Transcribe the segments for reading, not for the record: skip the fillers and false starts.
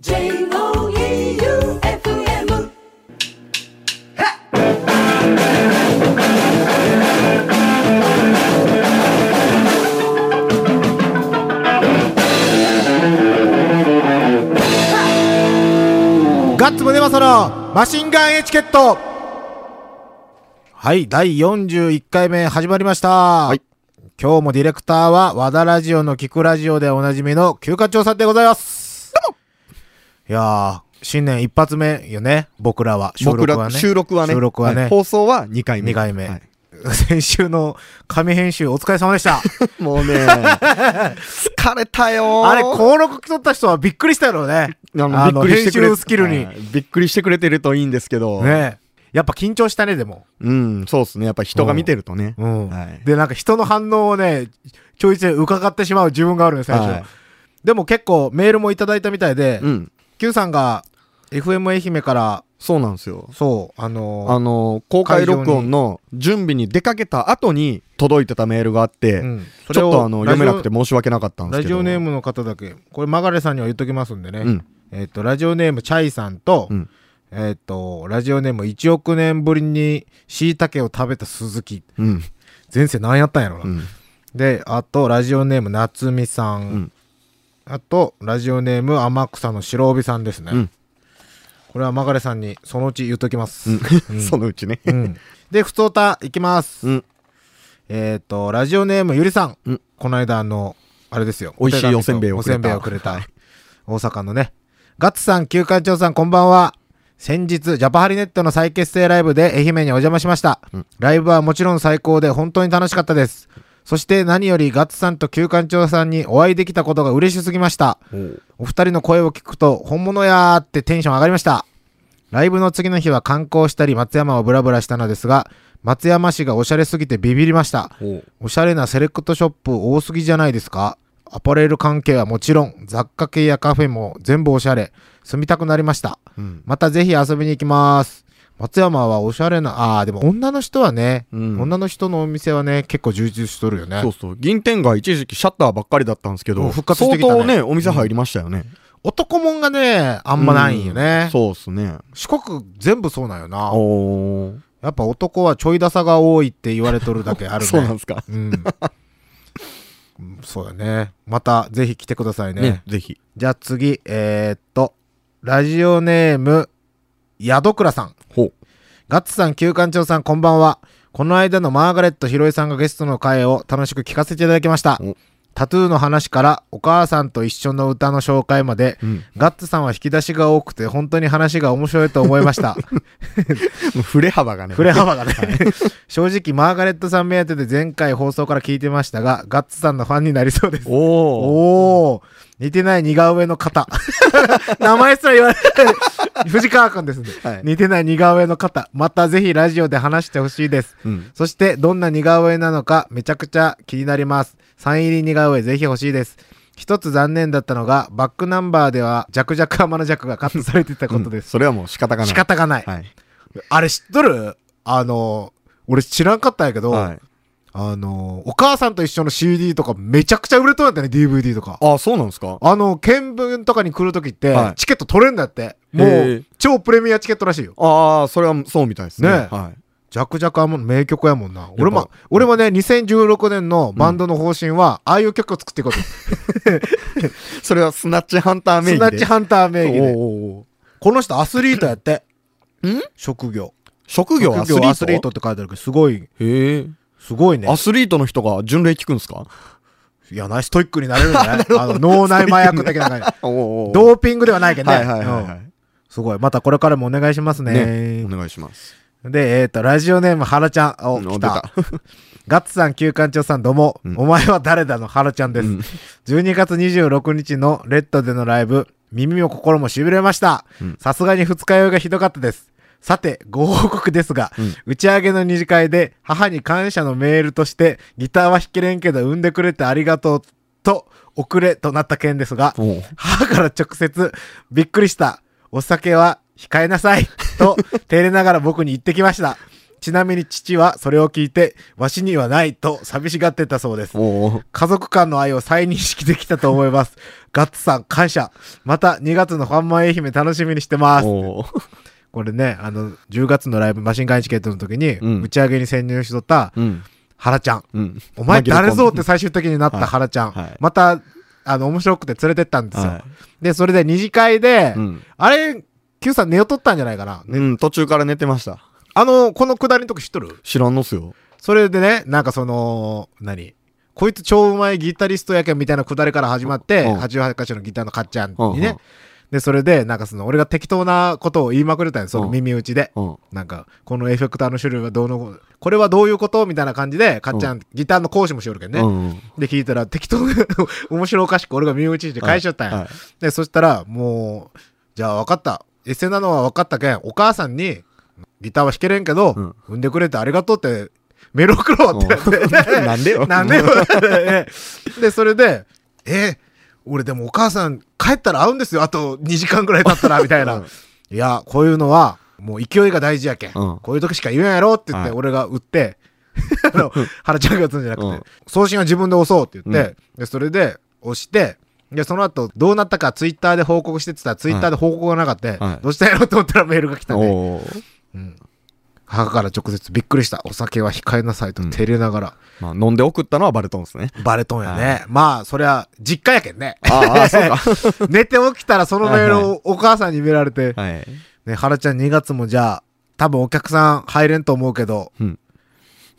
J-O-E-U-F-M ガッツムネマソのマシンガンエチケット。はい、第41回目始まりました。はい、今日もディレクターは和田ラジオのKikuラジオでおなじみの休暇長さんでございます。どうも。いやー、新年一発目よね、僕らは。収録はね、はい。放送は2回目。はい、先週の紙編集お疲れ様でした。もうね、疲れたよー。あれ、登録取った人はびっくりしたやろうね。編集スキルに。びっくりしてくれてるといいんですけど。ね。やっぱ緊張したね、でも。うん、そうですね。やっぱ人が見てるとね。うん。はい、で、なんか人の反応をね、ちょいちょい伺ってしまう自分があるね、最初。はい、でも結構メールもいただいたみたいで、うん、Q さんが FM 愛媛から、そうなんですよ。そう、公開録音の準備に出かけた後に届いてたメールがあって、うん、それをちょっと読めなくて申し訳なかったんですけど。ラジオネームの方だけ、これマガレさんには言っときますんでね。うん、ラジオネームチャイさんと、うんラジオネーム1億年ぶりに椎茸を食べた鈴木、うん、前世何やったんやろな、うん、であとラジオネーム夏美さん、うん、あとラジオネーム天草の白帯さんですね、うん、これはマガレさんにそのうち言っときます、うんうん、そのうちね、うん、でふつおたいきます、うん、ラジオネームゆりさん、うん、この間あれですよ、おいしいおせんべいをくれた大阪のねガッツさん休暇長さんこんばんは。先日ジャパハリネットの再結成ライブで愛媛にお邪魔しました、うん、ライブはもちろん最高で本当に楽しかったです。そして何よりガッツさんと旧館長さんにお会いできたことが嬉しすぎました。 お二人の声を聞くと本物やーってテンション上がりました。ライブの次の日は観光したり松山をブラブラしたのですが松山市がおしゃれすぎてビビりました。 おしゃれなセレクトショップ多すぎじゃないですか。アパレル関係はもちろん雑貨系やカフェも全部おしゃれ、住みたくなりました、うん、またぜひ遊びに行きます。松山はおしゃれなでも女の人はね、うん、女の人のお店はね結構充実しとるよね。そうそう、銀天街一時期シャッターばっかりだったんですけど、うん、復活してきたね。相当ねお店入りましたよね、うん、男もんがねあんまないんよね、うん、そうっすね。四国全部そうなんよな。おー、やっぱ男はちょいダサが多いって言われとるだけあるね。そうなんすか、うんそうだね。またぜひ来てくださいね。ぜひ。じゃあ次、ラジオネームヤドクラさん。ほう。ガッツさん、旧館長さん、こんばんは。この間のマーガレットひろえさんがゲストの回を楽しく聞かせていただきました。タトゥーの話からお母さんと一緒の歌の紹介まで、うん、ガッツさんは引き出しが多くて本当に話が面白いと思いました。触れ幅がね。正直マーガレットさん目当てで前回放送から聞いてましたが、ガッツさんのファンになりそうです。おー、似てない似顔絵の方。名前すら言われない。藤川くんですね、はい。似てない似顔絵の方。またぜひラジオで話してほしいです、うん。そしてどんな似顔絵なのかめちゃくちゃ気になります。サイン入り似顔絵ぜひ欲しいです。一つ残念だったのがバックナンバーではジャクジャク天のジャクがカットされていたことです、うん。それはもう仕方がない。はい、あれ知っとる？俺知らんかったんやけど、はい、お母さんと一緒の CD とかめちゃくちゃ売れとるんだね、DVD とか。ああ、そうなんですか。見分とかに来るときって、はい、チケット取れんだって。もう、超プレミアチケットらしいよ。ああ、それはそうみたいですね。ね、はい。ジャクジャクはもう名曲やもんな。俺もね、2016年のバンドの方針は、ああいう曲を作っていこうと。それはスナッチハンター名義で。この人アスリートやって。ん？職業アスリートって書いてあるけど、すごい。へえ。すごいね。アスリートの人が巡礼聞くんですか？いやな、ストイックになれるんじゃない？脳内麻薬的な感じ。ドーピングではないけどね。はい。すごい。またこれからもお願いしますね。お願いします。で、ラジオネームハラちゃん。お、来た。ガッツさん、旧館長さん、どうも、うん。お前は誰だのハラちゃんです。うん、12月26日のレッドでのライブ、耳も心も痺れました。さすがに二日酔いがひどかったです。さてご報告ですが、うん、打ち上げの二次会で母に感謝のメールとしてギターは弾けれんけど産んでくれてありがとうと遅れとなった件ですが、母から直接びっくりしたお酒は控えなさいと照れながら僕に言ってきました。ちなみに父はそれを聞いて、わしにはないと寂しがってたそうです。家族間の愛を再認識できたと思います。ガッツさん感謝。また2月のファンマン愛媛楽しみにしてます。これね、10月のライブマシンガンエチケットの時に、うん、打ち上げに潜入しとった、うん、原ちゃん、うん、お前誰ぞって最終的になった原ちゃん、はいはい、また面白くて連れてったんですよ、はい、でそれで二次会で、うん、あれ Q さん寝を取ったんじゃないかな、ね、うん、途中から寝てました。このくだりのとこ知っとる？知らんのっすよ。それでね、なんか何こいつ超うまいギタリストやけんみたいなくだりから始まって、うん、88箇所のギターのかっちゃんにね、うん、で、それで、なんか俺が適当なことを言いまくれたんです、その耳打ちで。うん、なんか、このエフェクターの種類はこれはどういうことみたいな感じで、かっちゃん、ギターの講師もしおるけんね。うんうん、で、聞いたら、適当に、面白おかしく俺が耳打ちして返しちゃったんや。はいはい、で、そしたら、もう、じゃあ分かった。エセなのは分かったけん、お母さんに、ギターは弾けれんけど、うん、産んでくれてありがとうって、メロクロって言って、なんでよなんでよで、それで、俺でもお母さん帰ったら会うんですよ、あと2時間ぐらい経ったらみたいな、うん、いやこういうのはもう勢いが大事やけん、うん、こういう時しか言えんやろって言って、はい、俺が売って原ちゃんが打つんじゃなくて、うん、送信は自分で押そうって言って、うん、でそれで押して、でその後どうなったかツイッターで報告してってたら、ツイッターで報告がなかった、はい、どうしたんやろって思ったらメールが来たね、うん、母から直接びっくりした、お酒は控えなさいと照れながら、うん、まあ、飲んで送ったのはバレトンですね。バレトンやね、はい、まあそりゃ実家やけんね。あそうか寝て起きたらそのメールをお母さんに見られて、はいはい、ね、原ちゃん2月もじゃあ多分お客さん入れんと思うけど、うん、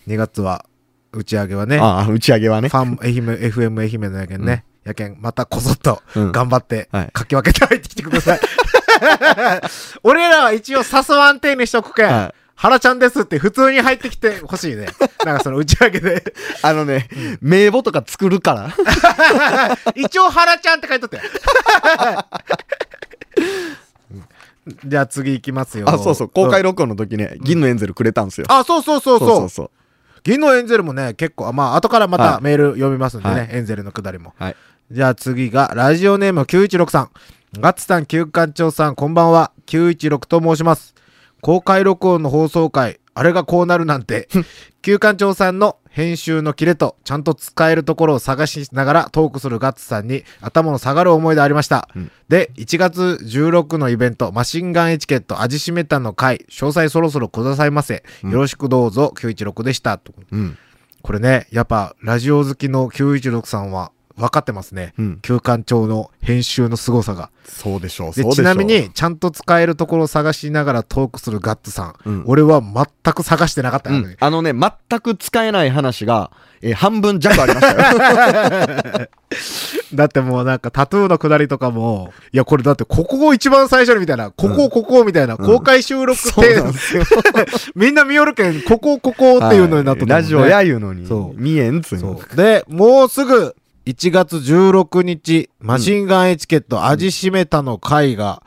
2月は打ち上げはね、打ち上げはね、ファン愛媛 FM 愛媛のやけんね、うん、やけんまたこそっと頑張って、うん、はい、かき分けて入ってきてください俺らは一応誘わんていにしとくけん、はい、原ちゃんですって普通に入ってきてほしいね。なんか打ち上げで。名簿とか作るから。一応原ちゃんって書いとって。じゃあ次行きますよ。あ、そうそう。公開録音の時ね、銀のエンゼルくれたんですよ。あ、そうそうそうそう。銀のエンゼルもね、結構、まあ後からまたメール読みますんでね、エンゼルのくだりも。じゃあ次が、ラジオネーム916さん。ガッツさん、旧館長さん、こんばんは。916と申します。公開録音の放送回、あれがこうなるなんて、旧館長さんの編集のキレと、ちゃんと使えるところを探しながらトークするガッツさんに頭の下がる思いでありました。うん、で、1月16のイベント、マシンガンエチケット味しめたの回、詳細そろそろくださいませ。うん、よろしくどうぞ、916でした。うん、これね、やっぱラジオ好きの916さんは、分かってますね。旧館長の編集の凄さが。そうでしょう。ちなみに、ちゃんと使えるところを探しながらトークするガッツさん。うん、俺は全く探してなかったよね、うん。全く使えない話が、半分弱ありましたよ。だってもうなんかタトゥーのくだりとかも、いやこれだってここを一番最初にみたいな、ここをここをみたいな、うん、公開収録って、うん、みんな見よるけん、ここをここをっていうのになっとった、ね、ラジオやいうのに、見えんつうの。で、もうすぐ、1月16日、マシンガンエチケット味しめたの回が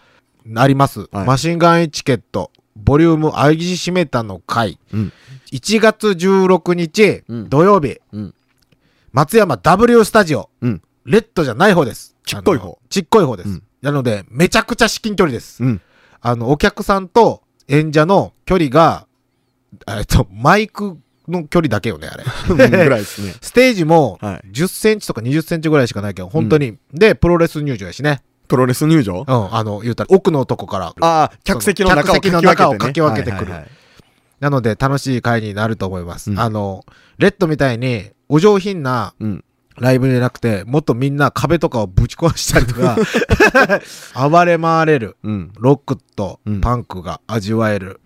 あります。はい、マシンガンエチケット、ボリューム味しめたの回。うん、1月16日、うん、土曜日、うん、松山 W スタジオ、うん、レッドじゃない方です。ちっこい方。ちっこい方です。うん、なので、めちゃくちゃ至近距離です。うん、お客さんと演者の距離が、マイク、の距離だけよね、あれ。ステージも10センチとか20センチぐらいしかないけど、本当に。で、プロレス入場やしね。プロレス入場？うん、言うたら奥のとこから。客席の中をかき分けてくる。なので、楽しい会になると思います。レッドみたいに、お上品なライブじゃなくて、もっとみんな壁とかをぶち壊したりとか、暴れ回れる、ロックとパンクが味わえる。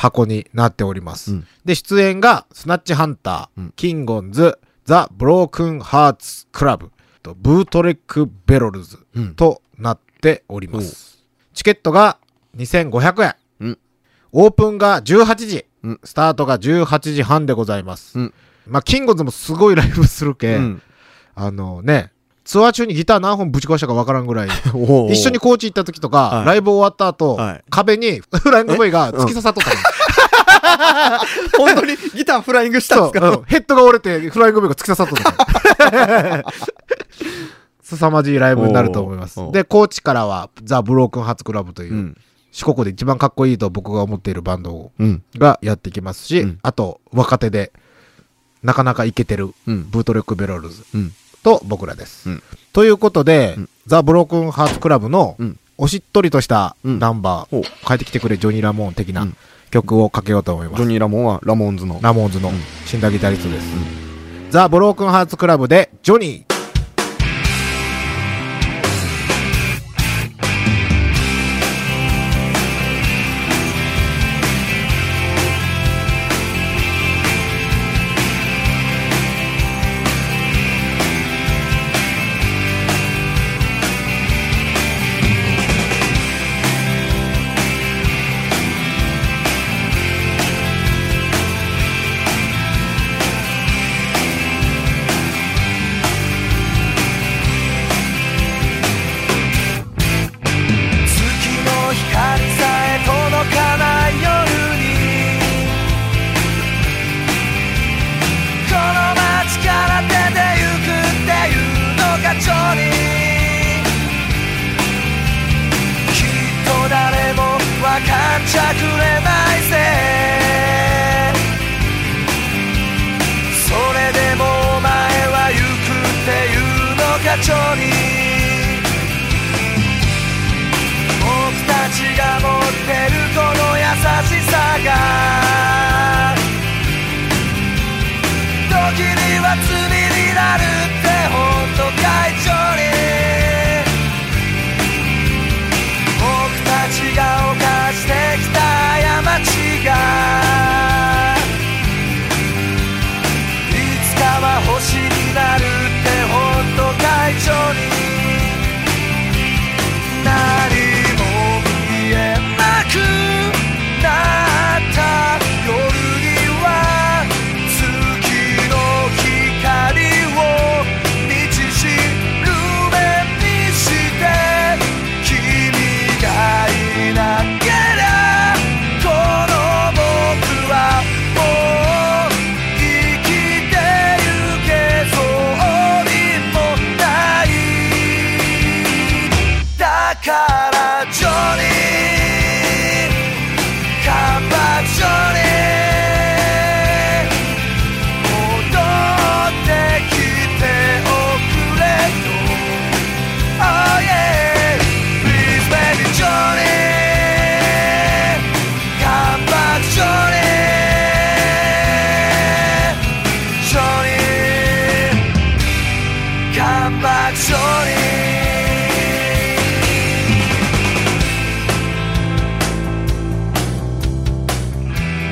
箱になっております。うん、で、出演が、スナッチハンター、うん、キンゴンズ、ザ・ブロークン・ハーツ・クラブ、ブートレック・ベロルズとなっております。うん、チケットが2500円。うん、オープンが18時、うん、スタートが18時半でございます。うん、まあ、キンゴンズもすごいライブするけ、うん、ツアー中にギター何本ぶち壊したか分からんぐらい。一緒に高知行った時とか、ライブ終わった後、壁にフライング V が突き刺さっとった。本当にギターフライングしたんですか？ヘッドが折れてフライング V が突き刺さっとった。すさまじいライブになると思います。で、高知からはザ・ブロークンハーツクラブという四国で一番かっこいいと僕が思っているバンドがやってきますし、うん、あと若手でなかなかイケてる、うん、ブートレックベロールズと僕らです、うん、ということで、うん、ザ・ブロークンハーツクラブのおしっとりとしたナンバー、うん、変えてきてくれジョニー・ラモーン的な曲をかけようと思います。ジョニー・ラモーンはラモーンズの死んだギタリストです、うん、ザ・ブロークンハーツクラブでジョニー。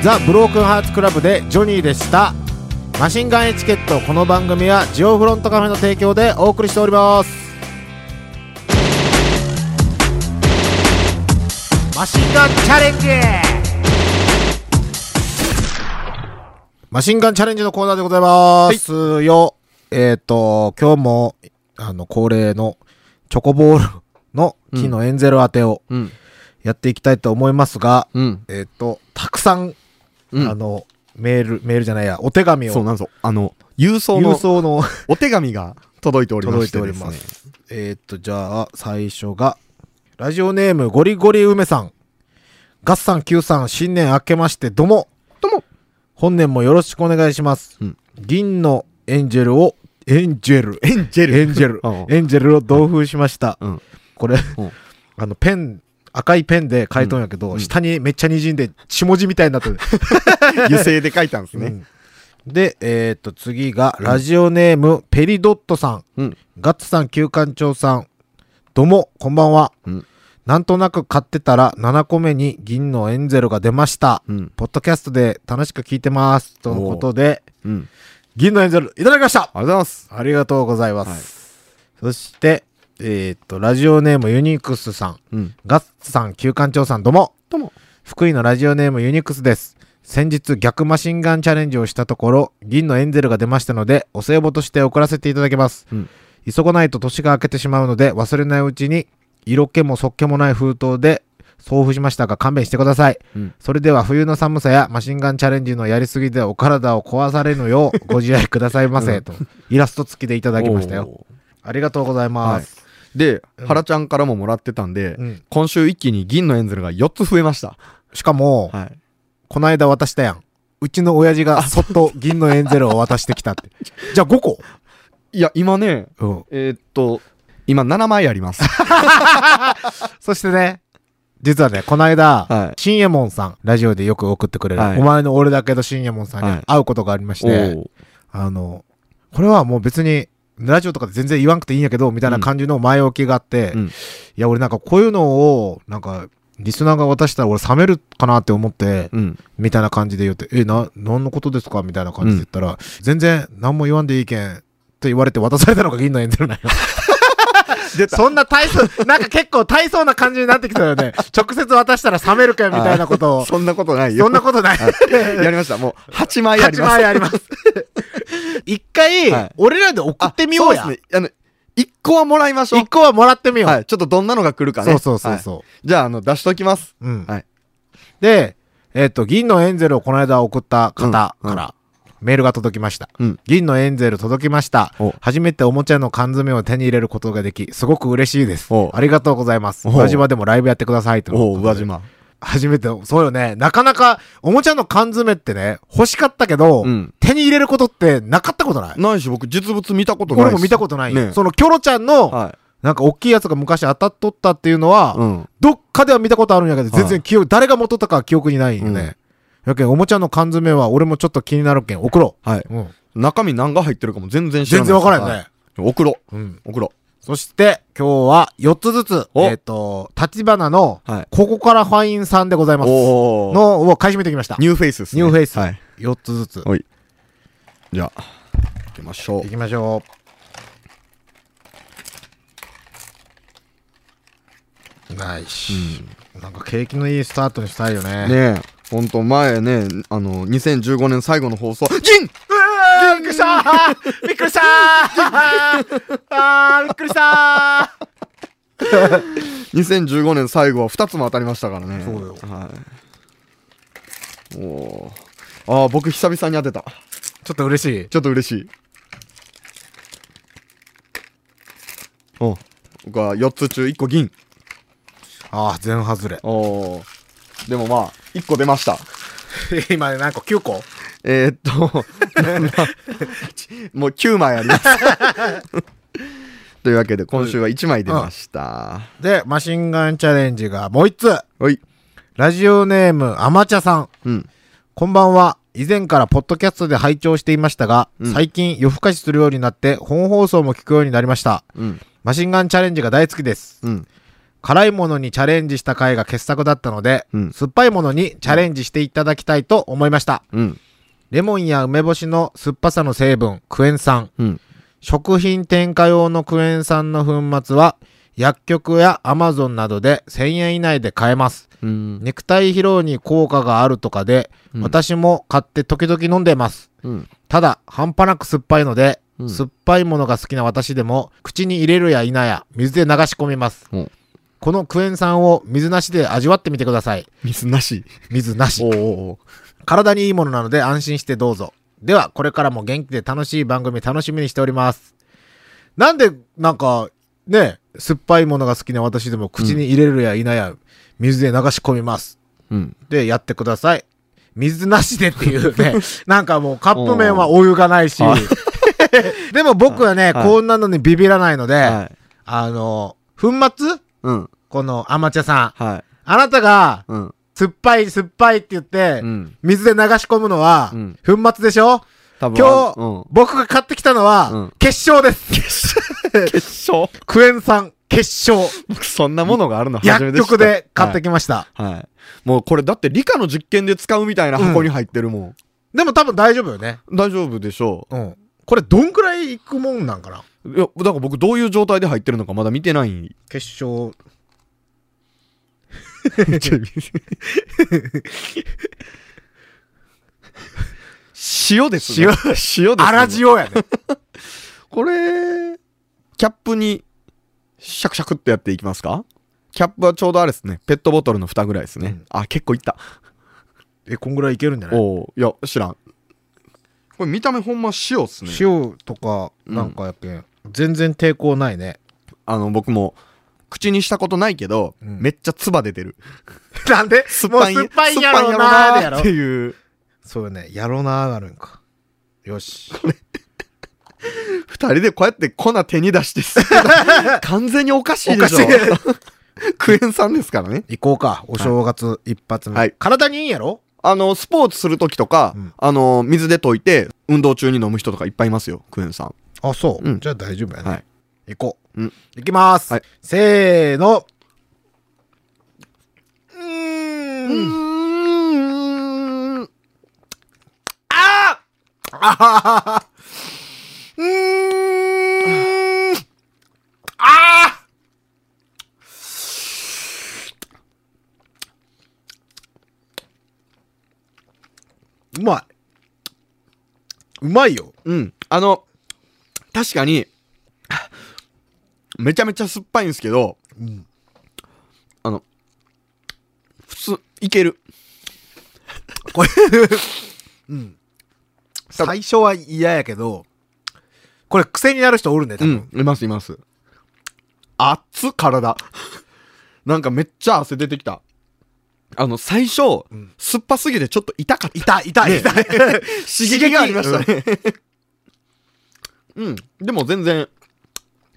ザ・ブロークンハーツクラブでジョニーでした。マシンガンエチケット、この番組はジオフロントカフェの提供でお送りしております。マシンガンチャレンジ、マシンガンチャレンジのコーナーでございます、はい、よ。今日も恒例のチョコボールの木のエンゼル当てをやっていきたいと思いますが、うん、たくさんメールじゃないやお手紙を、そうなんぞ、郵送のお手紙が届いておりましてですね、じゃあ最初がラジオネームゴリゴリ梅さん。ガッサンQさん、新年明けましてどうも本年もよろしくお願いします、うん、銀のエンジェルを同封しました、うん、これ、うん、赤いペンで書いとんやけど、うん、下にめっちゃにじんで血文字みたいになってる油性で書いたんですね、うん、で次がラジオネーム、うん、ペリドットさん、うん、ガッツさん旧館長さんどうもこんばんは、うん、なんとなく買ってたら7個目に銀のエンゼルが出ました、うん、ポッドキャストで楽しく聞いてますとのことで、うん、銀のエンゼルいただきました。ありがとうございます、はい、そしてラジオネームユニクスさん、うん、ガッツさん旧館長さんどうも福井のラジオネームユニクスです。先日逆マシンガンチャレンジをしたところ銀のエンゼルが出ましたのでお歳暮として送らせていただきます、うん、急がないと年が明けてしまうので忘れないうちに色気もそっけもない封筒で送付しましたが勘弁してください、うん、それでは冬の寒さやマシンガンチャレンジのやりすぎでお体を壊されぬようご自愛くださいませ、うん、とイラスト付きでいただきましたよ。ありがとうございます、はい。で、原ちゃんからももらってたんで、うん、今週一気に銀のエンゼルが4つ増えました。しかも、はい、この間渡したやん。うちの親父がそっと銀のエンゼルを渡してきたって。じゃあ5個？いや、今ね、うん、今7枚あります。そしてね、実はね、この間、はい、新右衛門さん、ラジオでよく送ってくれる、はい、お前の俺だけど新右衛門さんに会うことがありまして、はい、これはもう別に、ラジオとかで全然言わんくていいんやけど、みたいな感じの前置きがあって、うん、いや、俺なんかこういうのを、なんか、リスナーが渡したら俺冷めるかなって思って、うん、みたいな感じで言って、何のことですかみたいな感じで言ったら、うん、全然何も言わんでいいけん、って言われて渡されたのが銀のエンゼルなんよ。そんな大層、なんか結構大層な感じになってきたよね。直接渡したら冷めるかみたいなことを。そんなことないよ。そんなことない。やりました。もう8枚あります。8枚あります。一回、はい、俺らで送ってみようや。そうですね。1個はもらいましょう。1個はもらってみよう。はい。ちょっとどんなのが来るかね。そう。はい、じゃあ、出しときます。うん。はい。で、銀のエンゼルをこの間送った方から、うんうんメールが届きました、うん、銀のエンゼル届きました。初めておもちゃの缶詰を手に入れることができすごく嬉しいです。ありがとうございます。宇和島でもライブやってくださいと。宇和島初めて。そうよね。なかなかおもちゃの缶詰ってね欲しかったけど、うん、手に入れることってなかったことないないし僕実物見たことないし俺も見たことない、ね、そのキョロちゃんの、はい、なんか大きいやつが昔当たっとったっていうのは、うん、どっかでは見たことあるんやけど全然記憶、はい、誰が持っとったか記憶にないよね、うんやけんおもちゃの缶詰は俺もちょっと気になるけん送ろう。はい、うん、中身何が入ってるかも全然知らない全然わからないね、はい、送ろう、うん、送ろう。そして今日は4つずつ立花のここからファインさんでございます、はい、のを買い占めてきました。ニューフェイスですね。ニューフェイス、はい、4つずつ。はいじゃあ行きましょう行きましょう。ナイス、うん、なんか景気のいいスタートにしたいよね。ねえほんと前ね2015年最後の放送銀びっくりしたーびっくりしたーあーびっくりしたー2015年最後は2つも当たりましたからね。そうよ、はい、おーあー僕久々に当てた。ちょっと嬉しいお僕は4つ中1個銀。あー全外れ。おーでもまあ1個出ました今何個9個もう9枚ありますというわけで今週は1枚出ました、うん、でマシンガンチャレンジがもう1つ。はいラジオネームアマチャさん、うん、こんばんは。以前からポッドキャストで拝聴していましたが、うん、最近夜更かしするようになって本放送も聞くようになりました、うん、マシンガンチャレンジが大好きです、うん辛いものにチャレンジした回が傑作だったので、うん、酸っぱいものにチャレンジしていただきたいと思いました、うん、レモンや梅干しの酸っぱさの成分クエン酸、うん、食品添加用のクエン酸の粉末は薬局やアマゾンなどで1000円以内で買えます、うん、肉体疲労に効果があるとかで、うん、私も買って時々飲んでます、うん、ただ半端なく酸っぱいので、うん、酸っぱいものが好きな私でも口に入れるや否や水で流し込みます、うんこのクエン酸を水なしで味わってみてください。水なしお体にいいものなので安心してどうぞ。ではこれからも元気で楽しい番組楽しみにしております。なんでなんかね酸っぱいものが好きな私でも口に入れるや否や水で流し込みます、うん、でやってください水なしでっていうねなんかもうカップ麺はお湯がないしでも僕はね、はい、こんなのにビビらないので、はい、粉末うん、このアマチャさん、はい、あなたが、うん、酸っぱいって言って、うん、水で流し込むのは、うん、粉末でしょ多分今日、うん、僕が買ってきたのは、うん、結晶です。結晶クエン酸結晶。僕そんなものがあるの初めて知った。薬局で買ってきました、はいはい、もうこれだって理科の実験で使うみたいな箱に入ってるもん、うん、でも多分大丈夫よね。大丈夫でしょう、うん、これどんくらいいくもんなんかな。いやだから僕どういう状態で入ってるのかまだ見てない結晶塩ですね。塩ですね。粗塩やねこれキャップにシャクシャクってやっていきますか。キャップはちょうどあれですねペットボトルの蓋ぐらいですね、うん、あ結構いったこんぐらいいけるんじゃない。おいや知らん。これ見た目ほんま塩っすね。塩とかなんかやっけん、うん全然抵抗ないね。僕も口にしたことないけど、うん、めっちゃ唾出てる。なんで酸っぱいんやろなーっていう。そうよね。やろなーなるんか。よし。二人でこうやって粉手に出して完全におかしいでしょ。クエン酸ですからね。行こうか。お正月一発目。はい、体にいいんやろ？スポーツするときとか、うん、水で溶いて、運動中に飲む人とかいっぱいいますよ、クエン酸。あ、そう。うん、じゃあ大丈夫やね。はい、行こう。うん。行きます。はい、せーの。あーあははは。あうまい。うまいよ。うん。確かに、めちゃめちゃ酸っぱいんですけど、うん、普通、いける。これ、うん。最初は嫌やけど、これ癖になる人おるね、多分。うん、いますいます。熱っ、体。なんかめっちゃ汗出てきた。最初、うん、酸っぱすぎてちょっと痛かった。痛い。ね、刺激がありましたね。うん、でも全然、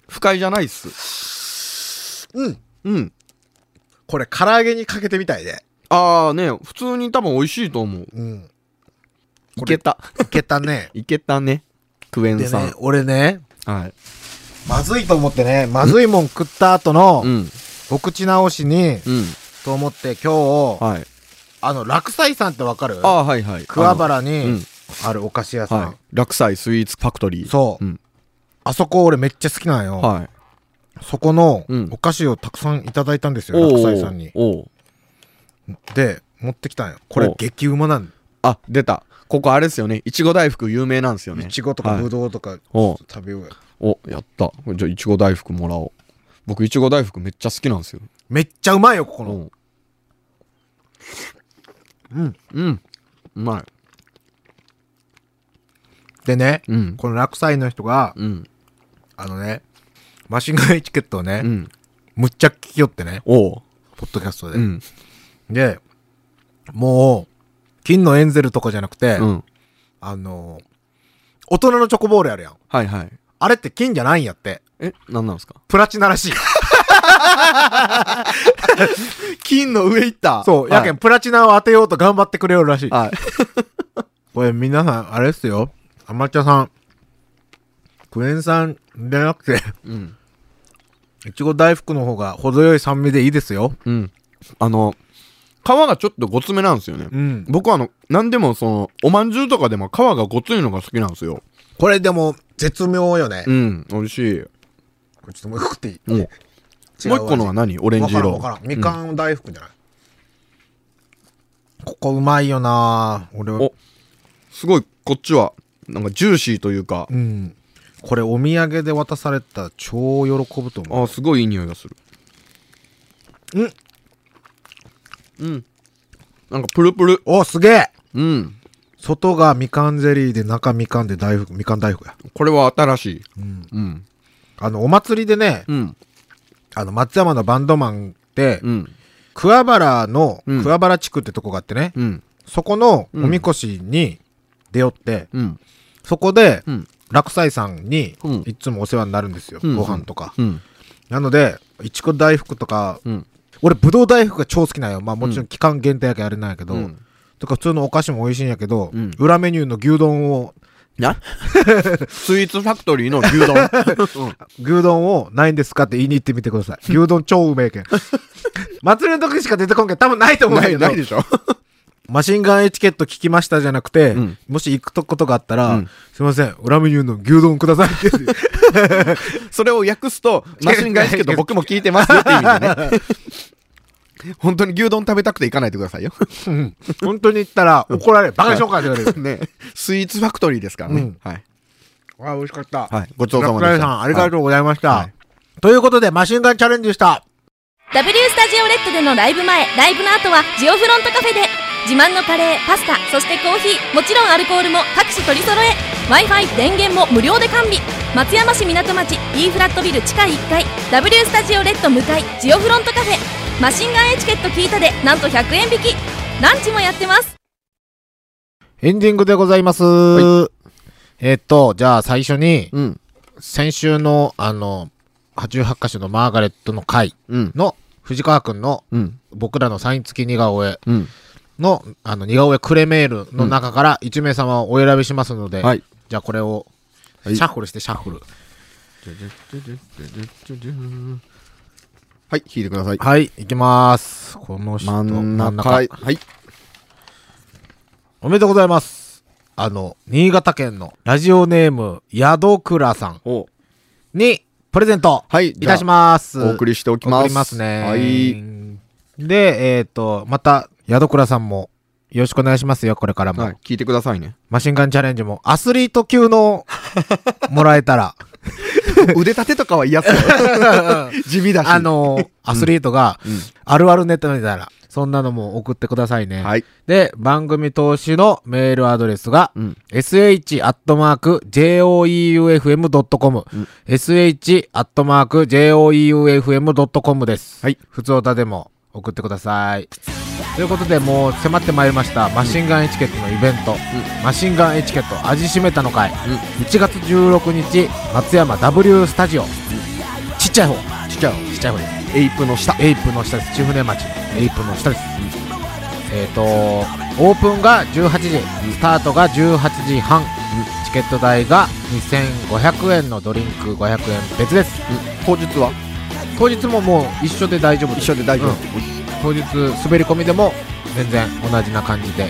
不快じゃないっす。うん。うん。これ、唐揚げにかけてみたいで。あーね、普通に多分美味しいと思う。うん。いけた。いけたね。クエン酸、ね、俺ね、はい、まずいと思ってね、まずいもん食った後の、うん、お口直しに、うん、と思って今日、はい、落菜さんってわかる？あ、はいはい、桑原に、うん、あるお菓子屋さん、はい、落菜スイーツファクトリー、そう、うん、あそこ俺めっちゃ好きなんよ、はい、そこのお菓子をたくさんいただいたんですよ、うん、落菜さんに。で持ってきたんよ。これ激うまなん。あ、出た。ここあれですよね、いちご大福有名なんですよね。いちごとかぶどうとか、はい、食べようや。お、やった。じゃあいちご大福もらおう。僕いちご大福めっちゃ好きなんですよ。めっちゃうまいよ、ここの。うんうん、うまい。でね、うん、この落菜の人が、うん、ね、マシンガンエチケットをね、うん、むっちゃ聞きよってね、ポッドキャストで、うん、でもう金のエンゼルとかじゃなくて、うん、大人のチョコボールあるやん。はいはい。あれって金じゃないんやって。え、なんなんですか？プラチナらしい。金の上いった。そう。はい、やけん、プラチナを当てようと頑張ってくれよるらしい。はい。これ皆さん、あれっすよ。アマチュアさん。クエン酸じゃなくて、うん。いちご大福の方が程よい酸味でいいですよ。うん。皮がちょっとごつめなんですよね、うん、僕は何でもおまんじゅうとかでも皮がごついのが好きなんですよ。これでも絶妙よね。うん、美味しい。これちょっともう一個食っていい？もう一個のは何？オレンジ色。分からん。みかん大福じゃない、うん、ここうまいよな俺は。お、すごい。こっちはなんかジューシーというか、うん、これお土産で渡されたら超喜ぶと思う。あ、すごいいい匂いがする。うん、うん、なんかプルプル。お、すげえ。うん、外がみかんゼリーで中みかんで大福。みかん大福や。これは新しい。うん、うん、お祭りでね、うん、松山のバンドマンって、うん、桑原の、うん、桑原地区ってとこがあってね、うん、そこのおみこしに出よって、うん、そこで、うん、落斎さんにいつもお世話になるんですよ、うん、ご飯とか、うんうん、なのでいちご大福とか、うん、俺ぶどう大福が超好きなんよ。まあもちろん期間限定やけんあれなんやけど、うん、とか普通のお菓子も美味しいんやけど、うん、裏メニューの牛丼をなスイーツファクトリーの牛丼、うん、牛丼をないんですかって言いに行ってみてください。牛丼超うめえけん祭りの時しか出てこんけん多分ないと思うけど。ないでしょマシンガンエチケット聞きましたじゃなくて、うん、もし行くことがあったら、うん、すいません、裏メニューの牛丼くださいってそれを訳すとマシンガンエチケット僕も聞いてますよって意味だね本当に牛丼食べたくて行かないでくださいよ、うん、本当に行ったら怒られる、バカ紹介してくれる、ね、スイーツファクトリーですからね、うん、はい。あ、美味しかった、はい、ごちそうさまでした。ありがとうございました、はいはい、ということでマシンガンチャレンジでした。 W スタジオレッドでのライブ前、ライブの後はジオフロントカフェで自慢のカレー、パスタ、そしてコーヒー、もちろんアルコールも各種取り揃え、 Wi-Fi、電源も無料で完備。松山市港町 E フラットビル地下1階 W スタジオレッド向かいジオフロントカフェ、マシンガンエチケット聞いたでなんと100円引き、ランチもやってます。エンディングでございます。じゃあ最初に、先週の88カ所のマーガレットの会の藤川くんの僕らのサイン付き似顔絵の似顔絵クレメールの中から1名様をお選びしますので、じゃあこれをシャッフルしてシャッフル、はい引いてください。はい、いきます。この人真ん中、はい、おめでとうございます。新潟県のラジオネームヤドクラさんにプレゼントいたします。お送りしておきます。送りますね。はい。でまた宿倉さんもよろしくお願いしますよ。これからも、はい、聞いてくださいね。マシンガンチャレンジもアスリート級のもらえたら腕立てとかは嫌そう地味だしアスリートがあるあるネタみたいな、そんなのも送ってくださいね。はい。で、番組投資のメールアドレスが、sh@joeufm.com、sh@joeufm.com です。はい。ふつおたでも送ってください。ということで、もう迫ってまいりました、マシンガンエチケットのイベント、マシンガンエチケット味しめたの会、1月16日、松山 W スタジオ、ちっちゃい方、ちっちゃい方です。エイプの下です。千船町エイプの下です。オープンが18時、スタートが18時半、チケット代が2500円のドリンク500円別です。当日はもう一緒で大丈夫です。当日滑り込みでも全然同じな感じで行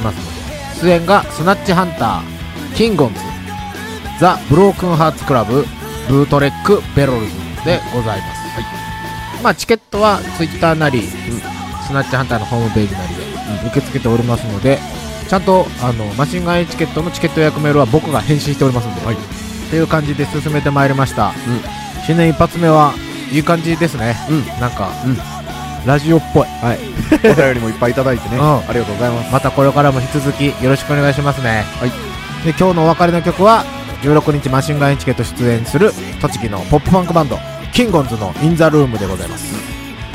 きますので、出演がスナッチハンター、キングオンズ、ザ・ブロークンハーツクラブ、ブートレック・ベロルズでございます。まあ、チケットはツイッターなり、スナッチハンターのホームページなりで受け付けておりますので、ちゃんとマシンガンエチケットのチケット予約メールは僕が返信しておりますので、っていう感じで進めてまいりました。新年一発目はいい感じですね。なんかラジオっぽい。お便りもいっぱいいただいてね、ありがとうございます。またこれからも引き続きよろしくお願いしますね。で、今日のお別れの曲は16日マシンガンエチケット出演する栃木のポップファンクバンドキングオンズのインザルームでございます。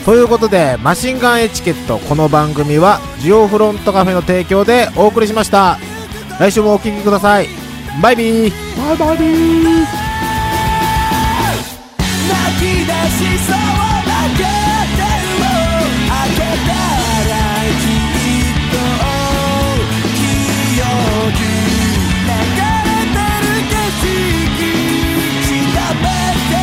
ということで、マシンガンエチケット、この番組はジオフロントカフェの提供でお送りしました。来週もお聴きください。バイビーバイバイビー。泣き出しそうだけでも開けたらきっと記憶流れてる景色調べて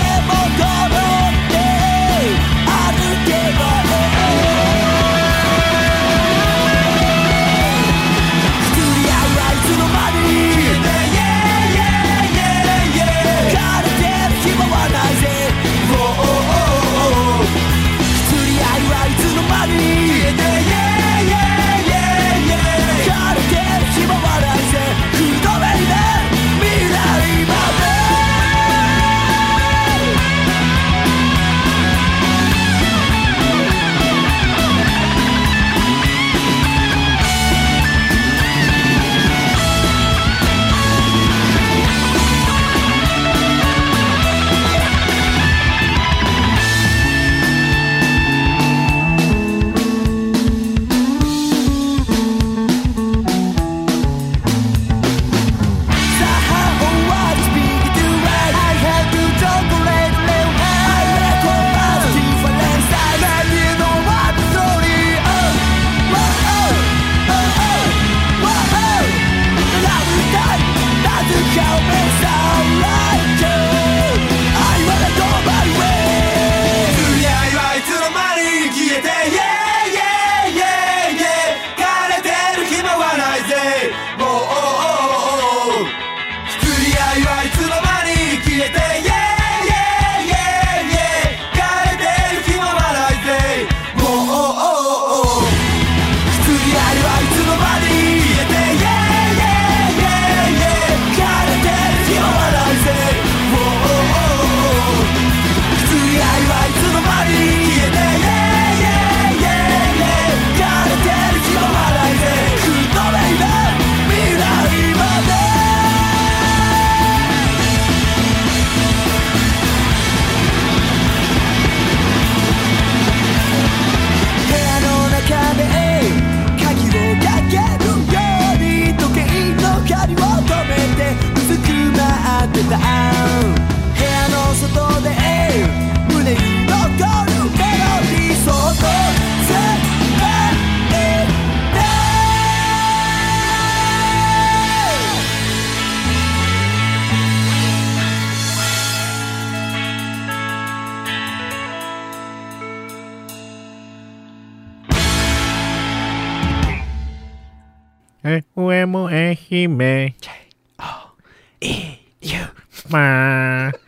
上も愛媛 J-O-E-U まー